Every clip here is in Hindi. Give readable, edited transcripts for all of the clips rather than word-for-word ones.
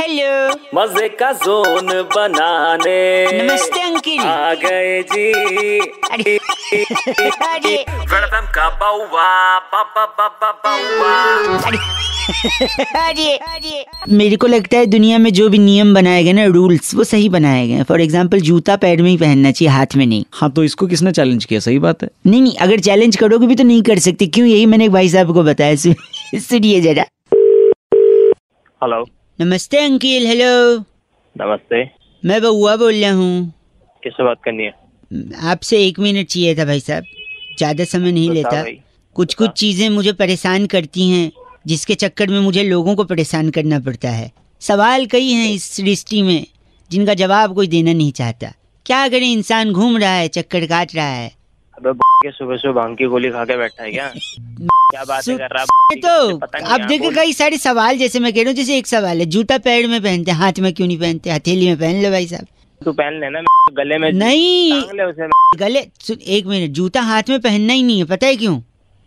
हेलो मजे का जोन बनाने नमस्ते अंकिल आ गए जी। अरे अरे वेलकम का बाउवा बाबा बाबा बाउवा। मेरे को लगता है दुनिया में जो भी नियम बनाए गए ना, रूल्स, वो सही बनाए गए। फॉर एग्जांपल जूता पैड में ही पहनना चाहिए, हाथ में नहीं। हाँ तो इसको किसने चैलेंज किया? सही बात है। नहीं, अगर चैलेंज करोगे भी तो नहीं कर सकते। क्यों? यही मैंने एक भाई साहब को बताया। सुनिए जरा। हेलो नमस्ते अंकिल। हेलो नमस्ते, मैं बउआ बोल रहा हूँ। किससे बात करनी है? आपसे 1 मिनट चाहिए था भाई साहब, ज़्यादा समय नहीं लेता। कुछ चीज़ें मुझे परेशान करती हैं, जिसके चक्कर में मुझे लोगों को परेशान करना पड़ता है। सवाल कई हैं इस सृष्टि में जिनका जवाब कोई देना नहीं चाहता। क्या करें, इंसान घूम रहा है, चक्कर काट रहा है। अबे सुबह सुबह भांग की गोली खा के बैठा है क्या? क्या बात कर रहा है? तो आप देखो कई सारे सवाल, जैसे मैं कह रहा हूँ, जैसे एक सवाल है जूता पैर में पहनते, हाथ में क्यों नहीं पहनते? हथेली में पहन लो भाई साहब। तू पहन लेना, गले में नहीं। गले 1 मिनट, जूता हाथ में पहनना ही नहीं है, पता है क्यों?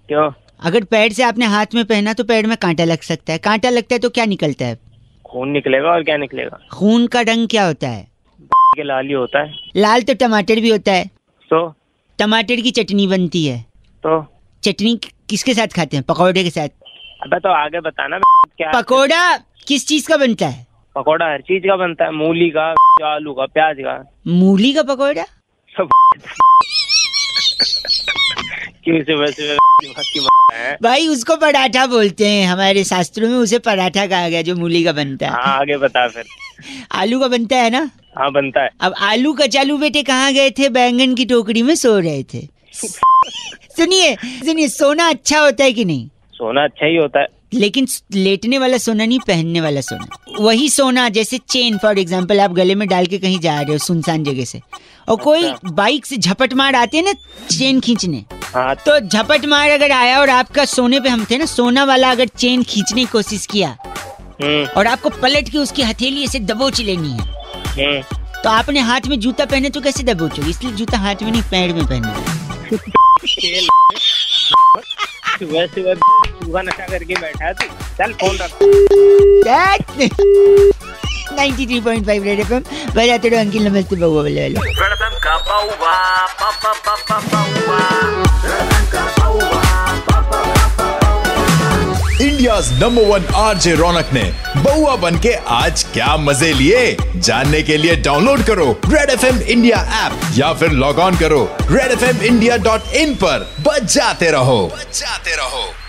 क्यों? अगर पैर से आपने हाथ में पहना तो पैर में कांटा लग सकता है। कांटा लगता है तो क्या निकलता है? खून निकलेगा। और क्या निकलेगा? खून का रंग क्या होता है? लाल ही होता है। लाल तो टमाटर भी होता है। तो टमाटर की चटनी बनती है। तो चटनी किसके साथ खाते हैं? पकौड़े के साथ। अबे तो आगे बताना क्या? पकौड़ा किस चीज का बनता है? पकौड़ा हर चीज का बनता है, मूली का, आलू का, प्याज का। मूली का पकौड़ा? क्यों से भाई? उसको पराठा बोलते हैं, हमारे शास्त्रों में उसे पराठा कहा गया, जो मूली का बनता है। आगे बता फिर। आलू का बनता है ना? हाँ बनता है। अब आलू का चालू बेटे कहाँ गए थे? बैंगन की टोकरी में सो रहे थे। सुनिए, सोना अच्छा होता है कि नहीं? सोना अच्छा ही होता है, लेकिन लेटने वाला सोना नहीं, पहनने वाला सोना। वही सोना जैसे चेन, फॉर एग्जांपल, आप गले में डाल के कहीं जा रहे हो सुनसान जगह से, और कोई बाइक से झपट मार आते हैं ना चेन खींचने। हाँ तो झपट मार अगर आया और आपका सोने पे हम थे ना, सोना वाला अगर चेन खींचने की कोशिश किया और आपको पलट के उसकी हथेली ऐसे दबोच लेनी है, तो आपने हाथ में जूता पहने तो कैसे दबोचोगे? इसलिए जूता हाथ में नहीं, पैर में पहनना। सुबह सुबह नशा करके बैठा है तू। चल फोन रख। 93.5 रेड एफएम बजाते रहो। अंकिल नमस्ते, बउआ बोले वाले। इंडियाज #1 आरजे रौनक ने बउआ बन के आज क्या मजे लिए, जानने के लिए डाउनलोड करो रेड FM इंडिया ऐप या फिर लॉग ऑन करो redfmindia.in पर। बजाते रहो।